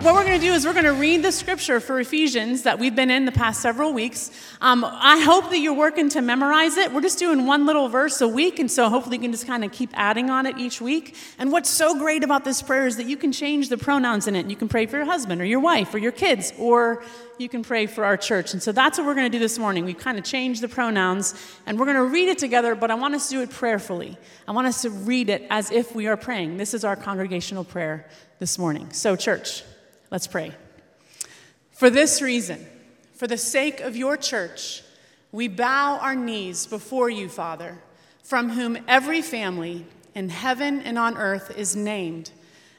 What we're going to do is we're going to read the scripture for Ephesians that we've been in the past several weeks. I hope that you're working to memorize it. We're just doing one little verse a week, and so hopefully you can just kind of keep adding on it each week. And what's so great about this prayer is that you can change the pronouns in it. You can pray for your husband or your wife or your kids, or you can pray for our church. And so that's what we're going to do this morning. We've kind of changed the pronouns, and we're going to read it together, but I want us to do it prayerfully. I want us to read it as if we are praying. This is our congregational prayer this morning. So, church, let's pray. For this reason, for the sake of your church, we bow our knees before you, Father, from whom every family in heaven and on earth is named,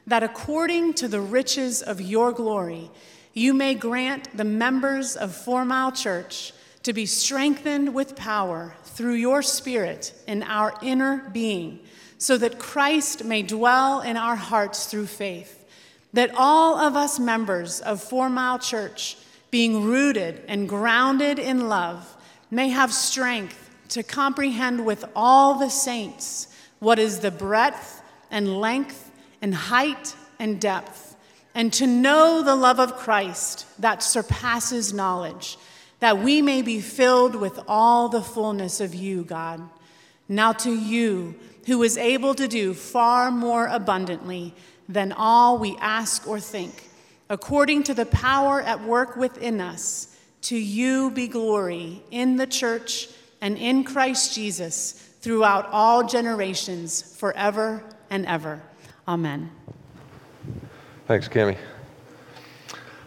that according to the riches of your glory, you may grant the members of 4 Mile Church to be strengthened with power through your Spirit in our inner being, so that Christ may dwell in our hearts through faith, that all of us members of 4 Mile Church, being rooted and grounded in love, may have strength to comprehend with all the saints what is the breadth and length and height and depth, and to know the love of Christ that surpasses knowledge, that we may be filled with all the fullness of you, God. Now to you, who is able to do far more abundantly than all we ask or think, according to the power at work within us, to you be glory in the church and in Christ Jesus throughout all generations, forever and ever. Amen. Thanks, Cammie.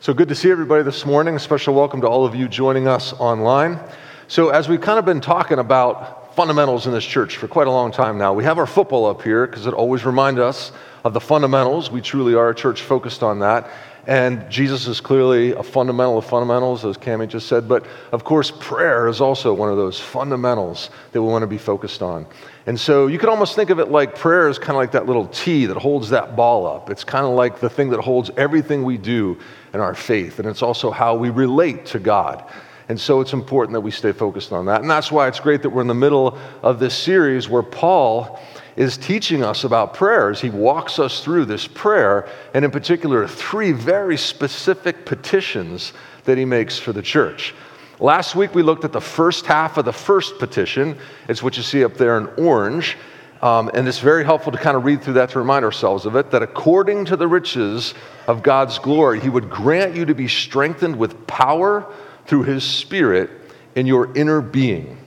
So good to see everybody this morning. A special welcome to all of you joining us online. So as we've kind of been talking about fundamentals in this church for quite a long time now, we have our football up here because it always reminds us of the fundamentals. We truly are a church focused on that. And Jesus is clearly a fundamental of fundamentals, as Cammie just said. But of course, prayer is also one of those fundamentals that we want to be focused on. And so you can almost think of it like prayer is kind of like that little T that holds that ball up. It's kind of like the thing that holds everything we do in our faith. And it's also how we relate to God. And so it's important that we stay focused on that. And that's why it's great that we're in the middle of this series where Paul is teaching us about prayers. He walks us through this prayer, and in particular, three very specific petitions that he makes for the church. Last week, we looked at the first half of the first petition. It's what you see up there in orange. And it's very helpful to kind of read through that to remind ourselves of it, that according to the riches of God's glory, he would grant you to be strengthened with power through his Spirit in your inner being.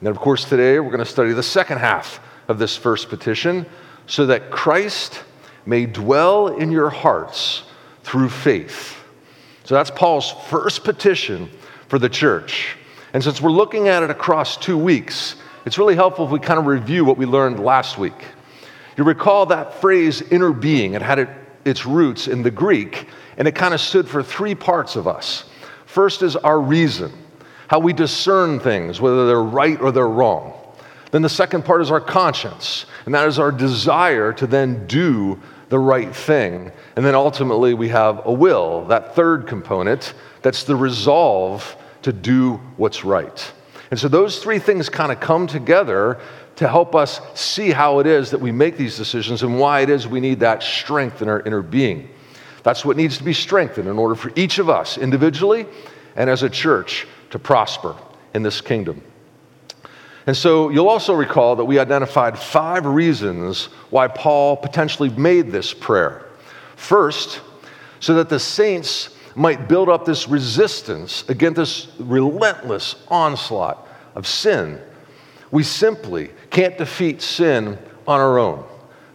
And of course, today, we're going to study the second half of this first petition, so that Christ may dwell in your hearts through faith. So that's Paul's first petition for the church. And since we're looking at it across 2 weeks, it's really helpful if we kind of review what we learned last week. You recall that phrase, inner being. It had its roots in the Greek, and it kind of stood for three parts of us. First is our reason, how we discern things, whether they're right or they're wrong. Then the second part is our conscience, and that is our desire to then do the right thing. And then ultimately we have a will, that third component, that's the resolve to do what's right. And so those three things kind of come together to help us see how it is that we make these decisions and why it is we need that strength in our inner being. That's what needs to be strengthened in order for each of us individually and as a church to prosper in this kingdom. And so you'll also recall that we identified 5 reasons why Paul potentially made this prayer. First, so that the saints might build up this resistance against this relentless onslaught of sin. We simply can't defeat sin on our own,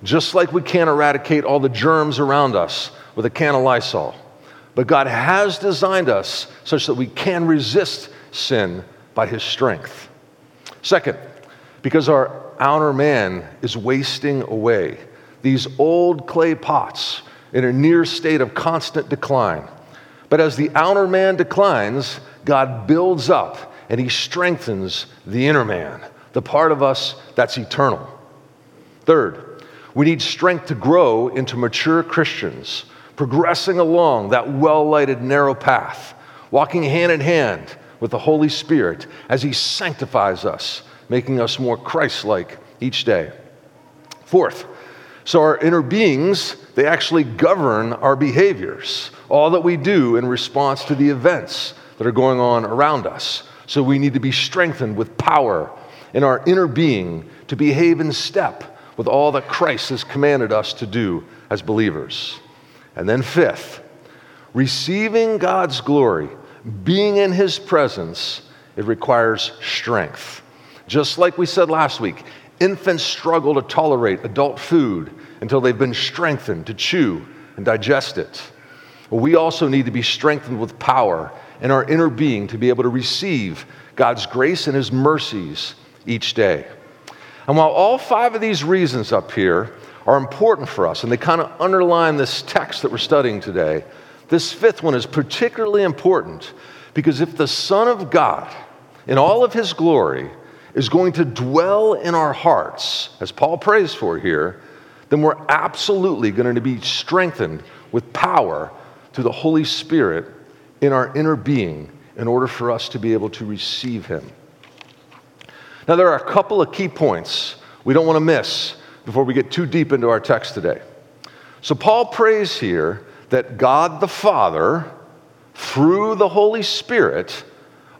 just like we can't eradicate all the germs around us with a can of Lysol. But God has designed us such that we can resist sin by his strength. Second, because our outer man is wasting away, these old clay pots in a near state of constant decline. But as the outer man declines, God builds up and he strengthens the inner man, the part of us that's eternal. Third, we need strength to grow into mature Christians, progressing along that well-lighted narrow path, walking hand in hand with the Holy Spirit as he sanctifies us, making us more Christ-like each day. Fourth, So our inner beings, they actually govern our behaviors, all that we do in response to the events that are going on around us. So we need to be strengthened with power in our inner being to behave in step with all that Christ has commanded us to do as believers. And then fifth, receiving God's glory, being in his presence, it requires strength. Just like we said last week, infants struggle to tolerate adult food until they've been strengthened to chew and digest it. We also need to be strengthened with power in our inner being to be able to receive God's grace and his mercies each day. And while all five of these reasons up here are important for us, and they kind of underline this text that we're studying today, this fifth one is particularly important because if the Son of God, in all of his glory, is going to dwell in our hearts, as Paul prays for here, then we're absolutely going to be strengthened with power through the Holy Spirit in our inner being in order for us to be able to receive him. Now, there are a couple of key points we don't want to miss before we get too deep into our text today. So Paul prays here that God the Father, through the Holy Spirit,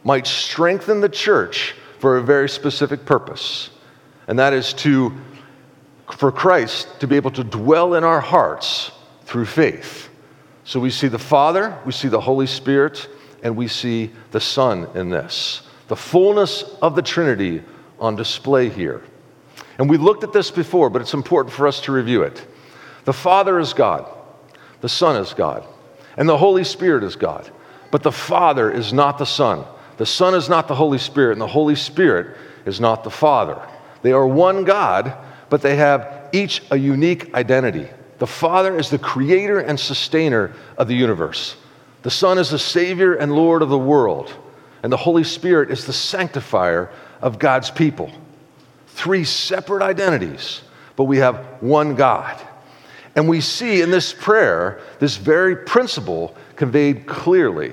might strengthen the church for a very specific purpose, and that is for Christ to be able to dwell in our hearts through faith. So we see the Father, we see the Holy Spirit, and we see the Son in this. The fullness of the Trinity on display here. And we looked at this before, but it's important for us to review it. The Father is God, the Son is God, and the Holy Spirit is God. But the Father is not the Son. The Son is not the Holy Spirit, and the Holy Spirit is not the Father. They are one God, but they have each a unique identity. The Father is the creator and sustainer of the universe. The Son is the Savior and Lord of the world. And the Holy Spirit is the sanctifier of God's people. Three separate identities, but we have one God. And we see in this prayer, this very principle conveyed clearly,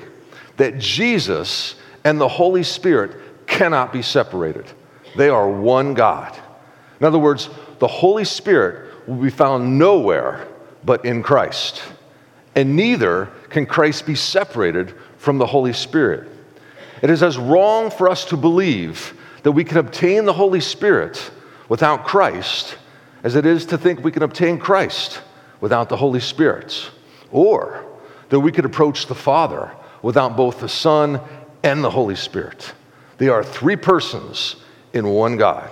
that Jesus and the Holy Spirit cannot be separated. They are one God. In other words, the Holy Spirit will be found nowhere but in Christ. And neither can Christ be separated from the Holy Spirit. It is as wrong for us to believe that we can obtain the Holy Spirit without Christ as it is to think we can obtain Christ without the Holy Spirit, or that we could approach the Father without both the Son and the Holy Spirit. They are three persons in one God.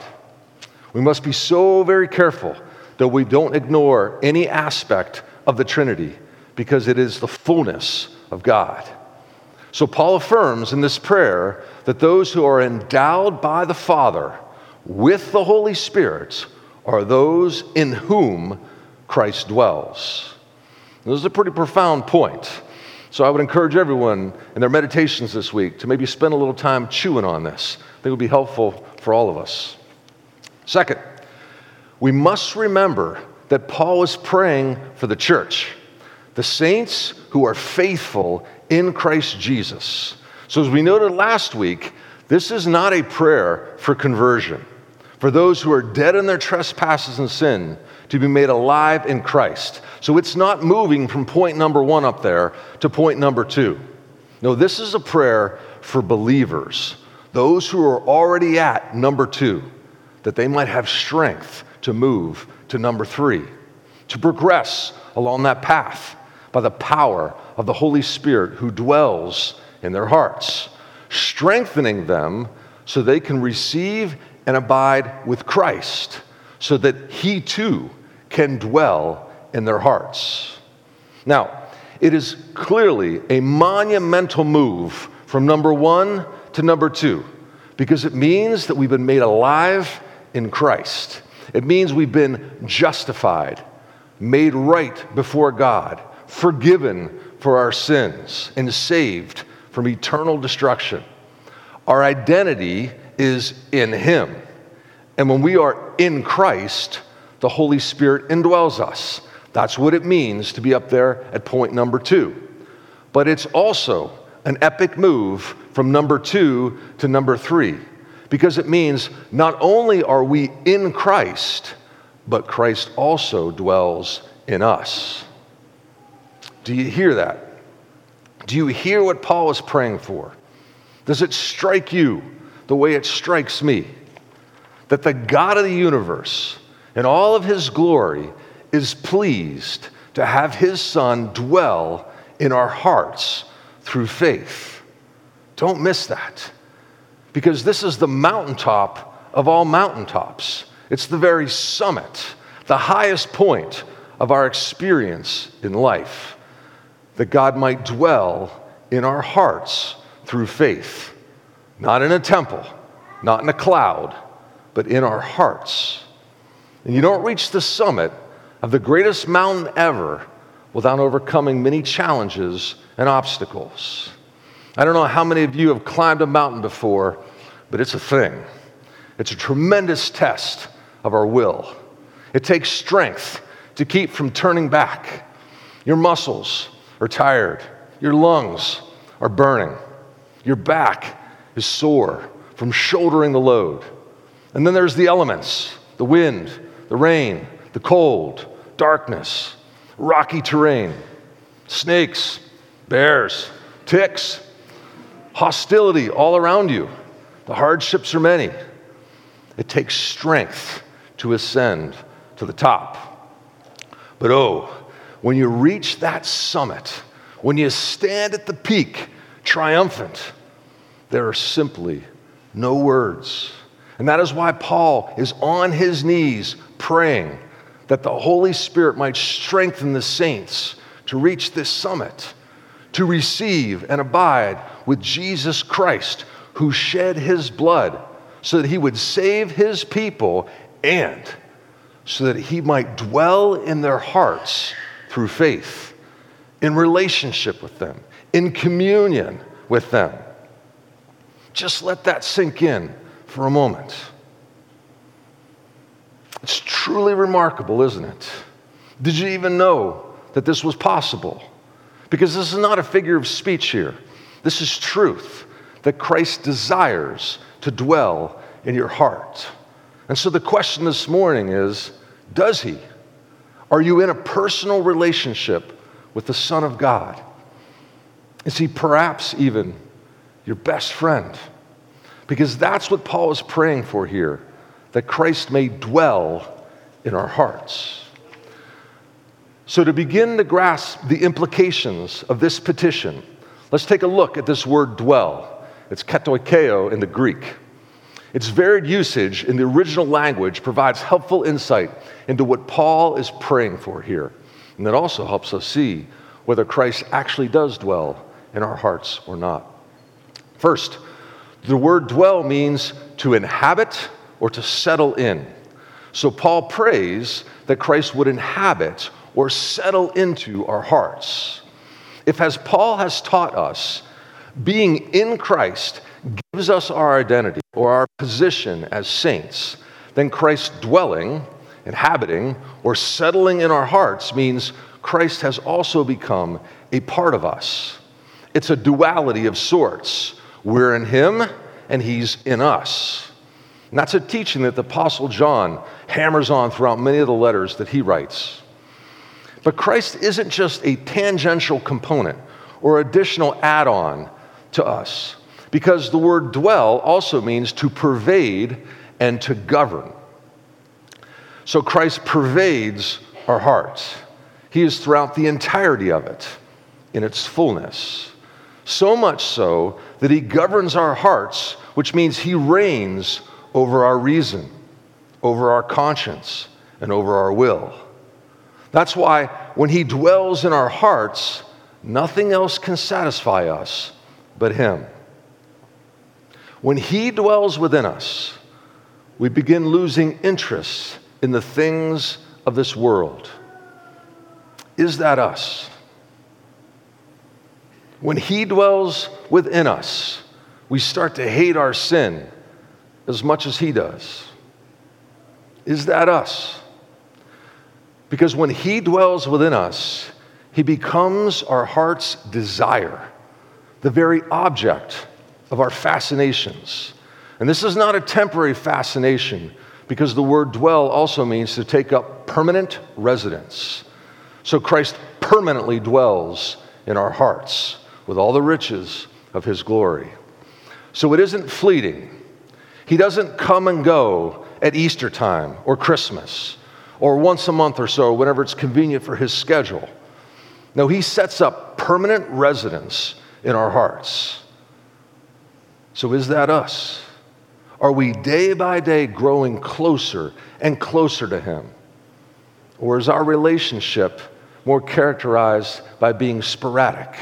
We must be so very careful that we don't ignore any aspect of the Trinity because it is the fullness of God. So Paul affirms in this prayer that those who are endowed by the Father with the Holy Spirit are those in whom Christ dwells. And this is a pretty profound point. So I would encourage everyone in their meditations this week to maybe spend a little time chewing on this. I think it would be helpful for all of us. Second, we must remember that Paul is praying for the church, the saints who are faithful in Christ Jesus. So as we noted last week, this is not a prayer for conversion, for those who are dead in their trespasses and sin to be made alive in Christ. So it's not moving from point number one up there to point number two. No, this is a prayer for believers, those who are already at number two, that they might have strength to move to number three, to progress along that path by the power of the Holy Spirit who dwells in their hearts, strengthening them so they can receive and abide with Christ, so that he too can dwell in their hearts. Now, it is clearly a monumental move from number one to number two, because it means that we've been made alive in Christ. It means we've been justified, made right before God, forgiven for our sins, and saved from eternal destruction. Our identity is in him. And when we are in Christ, the Holy Spirit indwells us. That's what it means to be up there at point number two. But it's also an epic move from number two to number three, because it means not only are we in Christ, but Christ also dwells in us. Do you hear that? Do you hear what Paul is praying for? Does it strike you the way it strikes me? That the God of the universe, in all of his glory, is pleased to have his Son dwell in our hearts through faith. Don't miss that. Because this is the mountaintop of all mountaintops. It's the very summit, the highest point of our experience in life, that God might dwell in our hearts through faith. Not in a temple, not in a cloud, but in our hearts. And you don't reach the summit of the greatest mountain ever without overcoming many challenges and obstacles. I don't know how many of you have climbed a mountain before, but it's a thing. It's a tremendous test of our will. It takes strength to keep from turning back. Your muscles are tired. Your lungs are burning. Your back is sore from shouldering the load. And then there's the elements, the wind, the rain, the cold, darkness, rocky terrain, snakes, bears, ticks, hostility all around you. The hardships are many. It takes strength to ascend to the top. But oh, when you reach that summit, when you stand at the peak, triumphant, there are simply no words. And that is why Paul is on his knees praying that the Holy Spirit might strengthen the saints to reach this summit, to receive and abide with Jesus Christ, who shed his blood so that he would save his people and so that he might dwell in their hearts through faith, in relationship with them, in communion with them. Just let that sink in for a moment. It's truly remarkable, isn't it? Did you even know that this was possible? Because this is not a figure of speech here. This is truth, that Christ desires to dwell in your heart. And so the question this morning is, does he? Are you in a personal relationship with the Son of God? Is he perhaps even your best friend? Because that's what Paul is praying for here, that Christ may dwell in our hearts. So to begin to grasp the implications of this petition, let's take a look at this word dwell. It's katoikeo in the Greek. Its varied usage in the original language provides helpful insight into what Paul is praying for here. And it also helps us see whether Christ actually does dwell in our hearts or not. First, the word dwell means to inhabit or to settle in. So Paul prays that Christ would inhabit or settle into our hearts. If, as Paul has taught us, being in Christ gives us our identity or our position as saints, then Christ dwelling, inhabiting, or settling in our hearts means Christ has also become a part of us. It's a duality of sorts. We're in him, and he's in us. And that's a teaching that the Apostle John hammers on throughout many of the letters that he writes. But Christ isn't just a tangential component or additional add-on to us, because the word dwell also means to pervade and to govern. So Christ pervades our hearts. He is throughout the entirety of it, in its fullness. So much so that he governs our hearts, which means he reigns over our reason, over our conscience, and over our will. That's why when he dwells in our hearts, nothing else can satisfy us but him. When he dwells within us, we begin losing interest in the things of this world. Is that us? When he dwells within us, we start to hate our sin as much as he does. Is that us? Because when he dwells within us, he becomes our heart's desire, the very object of our fascinations. And this is not a temporary fascination because the word dwell also means to take up permanent residence. So Christ permanently dwells in our hearts with all the riches of his glory. So it isn't fleeting. He doesn't come and go at Easter time or Christmas or once a month or so, whenever it's convenient for his schedule. No, he sets up permanent residence in our hearts. So is that us? Are we day by day growing closer and closer to him? Or is our relationship more characterized by being sporadic,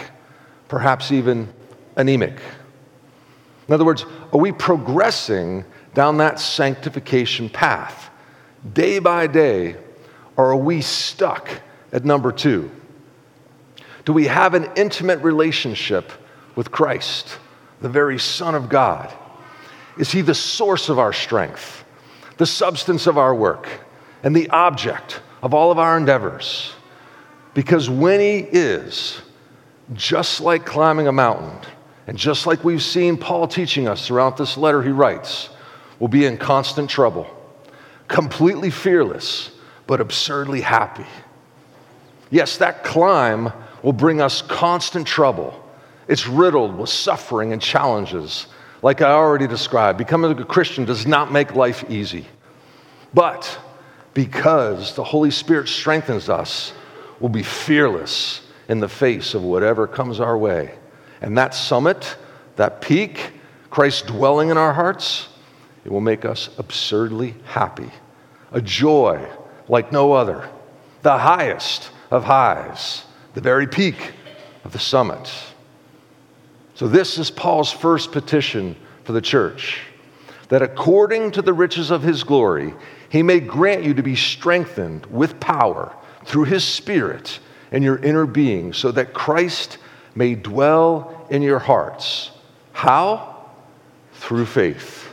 perhaps even anemic? In other words, are we progressing down that sanctification path day by day, or are we stuck at number two? Do we have an intimate relationship with Christ, the very Son of God? Is he the source of our strength, the substance of our work, and the object of all of our endeavors? Because when he is, just like climbing a mountain, and just like we've seen Paul teaching us throughout this letter he writes, we'll be in constant trouble, completely fearless, but absurdly happy. Yes, that climb will bring us constant trouble. It's riddled with suffering and challenges. Like I already described, becoming a Christian does not make life easy. But because the Holy Spirit strengthens us, we'll be fearless in the face of whatever comes our way. And that summit, that peak, Christ dwelling in our hearts, it will make us absurdly happy. A joy like no other. The highest of highs. The very peak of the summit. So this is Paul's first petition for the church, that according to the riches of his glory, he may grant you to be strengthened with power through his Spirit in your inner being, so that Christ may dwell in your hearts. How? Through faith.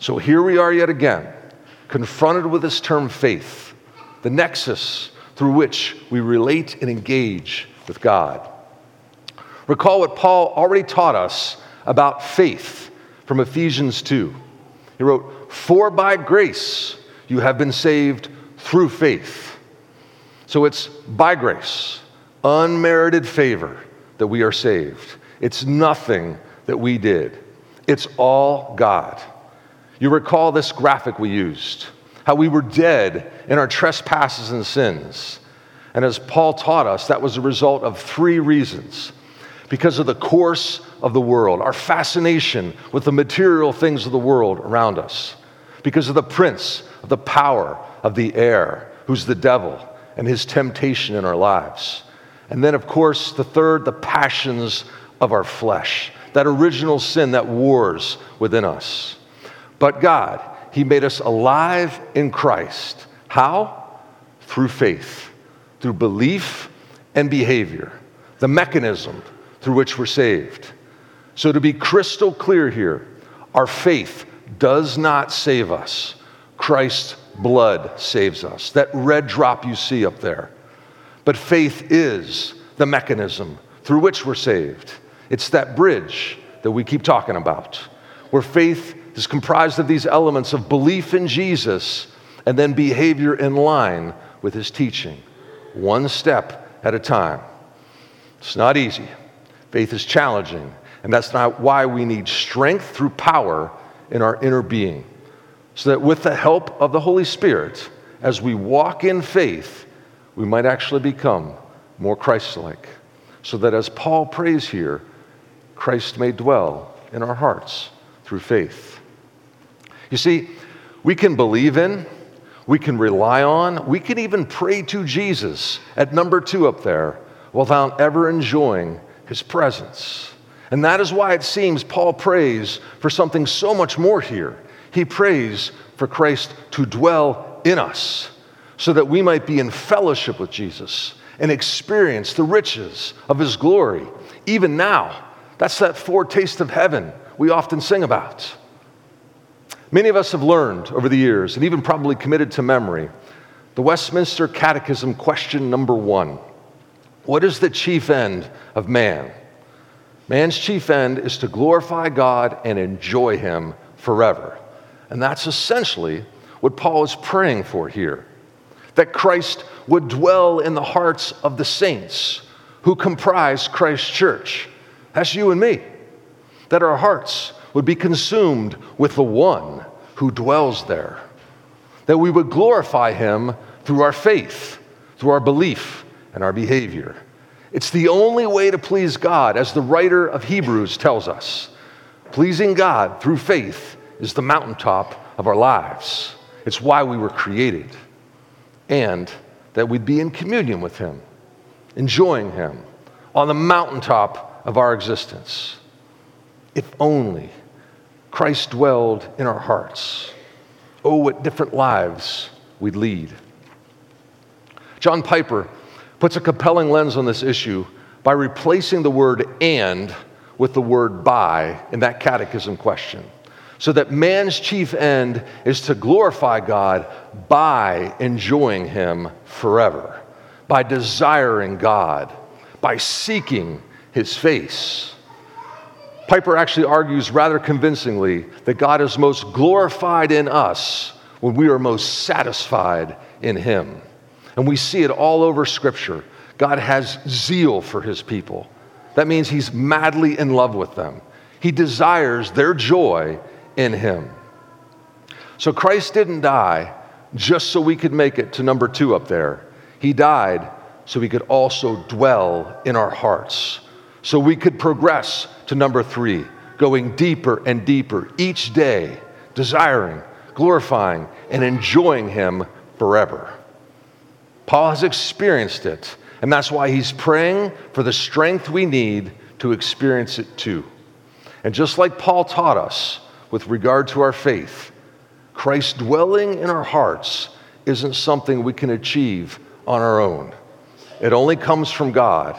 So here we are yet again, confronted with this term faith, the nexus through which we relate and engage with God. Recall what Paul already taught us about faith from Ephesians 2. He wrote, "For by grace you have been saved through faith." So it's by grace, unmerited favor, that we are saved. It's nothing that we did. It's all God. You recall this graphic we used, how we were dead in our trespasses and sins. And as Paul taught us, that was a result of three reasons. Because of the course of the world, our fascination with the material things of the world around us, because of the prince of the power of the air, who's the devil, and his temptation in our lives. And then, of course, the third, the passions of our flesh, that original sin that wars within us. But God, he made us alive in Christ. How? Through faith, through belief and behavior, the mechanism through which we're saved. So to be crystal clear here, our faith does not save us. Christ's blood saves us, that red drop you see up there. But faith is the mechanism through which we're saved. It's that bridge that we keep talking about, where faith is comprised of these elements of belief in Jesus and then behavior in line with his teaching, one step at a time. It's not easy. Faith is challenging, and that's not why we need strength through power in our inner being, so that with the help of the Holy Spirit, as we walk in faith, we might actually become more Christ-like, so that as Paul prays here, Christ may dwell in our hearts through faith. You see, we can believe in, we can rely on, we can even pray to Jesus at number two up there without ever enjoying his presence. And that is why it seems Paul prays for something so much more here. He prays for Christ to dwell in us, so that we might be in fellowship with Jesus and experience the riches of his glory, even now. That's that foretaste of heaven we often sing about. Many of us have learned over the years, and even probably committed to memory, the Westminster Catechism question number 1. What is the chief end of man? Man's chief end is to glorify God and enjoy him forever. And that's essentially what Paul is praying for here, that Christ would dwell in the hearts of the saints who comprise Christ's church. That's you and me. That our hearts would be consumed with the one who dwells there. That we would glorify him through our faith, through our belief, and our behavior. It's the only way to please God, as the writer of Hebrews tells us. Pleasing God through faith is the mountaintop of our lives. It's why we were created. And that we'd be in communion with him, enjoying him, on the mountaintop of our existence. If only Christ dwelled in our hearts. Oh, what different lives we'd lead. John Piper puts a compelling lens on this issue by replacing the word "and" with the word "by" in that catechism question, so that man's chief end is to glorify God by enjoying him forever, by desiring God, by seeking his face. Piper actually argues rather convincingly that God is most glorified in us when we are most satisfied in him. And we see it all over Scripture. God has zeal for his people. That means he's madly in love with them. He desires their joy in him. So Christ didn't die just so we could make it to number 2 up there. He died so he could also dwell in our hearts, so we could progress to number 3, going deeper and deeper each day, desiring, glorifying, and enjoying him forever. Paul has experienced it, and that's why he's praying for the strength we need to experience it too. And just like Paul taught us with regard to our faith, Christ dwelling in our hearts isn't something we can achieve on our own. It only comes from God,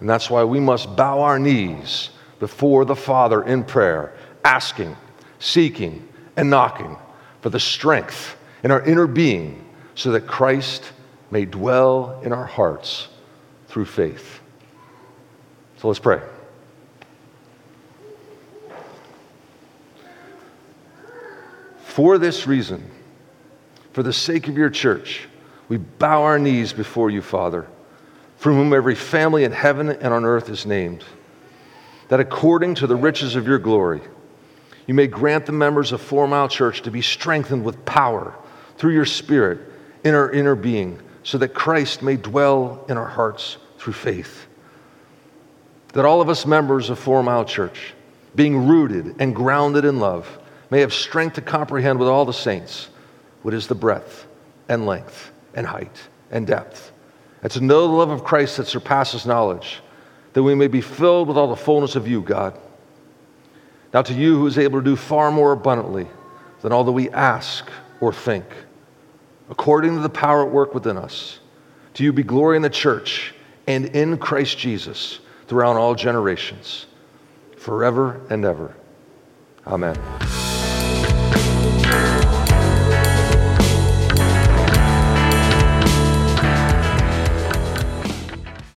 and that's why we must bow our knees before the Father in prayer, asking, seeking, and knocking for the strength in our inner being, so that Christ may dwell in our hearts through faith. So let's pray. For this reason, for the sake of your church, we bow our knees before you, Father, from whom every family in heaven and on earth is named, that according to the riches of your glory, you may grant the members of 4 Mile Church to be strengthened with power through your Spirit in our inner being, so that Christ may dwell in our hearts through faith. That all of us members of 4 Mile Church, being rooted and grounded in love, may have strength to comprehend with all the saints what is the breadth and length and height and depth, and to know the love of Christ that surpasses knowledge, that we may be filled with all the fullness of you, God. Now to you who is able to do far more abundantly than all that we ask or think, according to the power at work within us, to you be glory in the church and in Christ Jesus throughout all generations, forever and ever. Amen.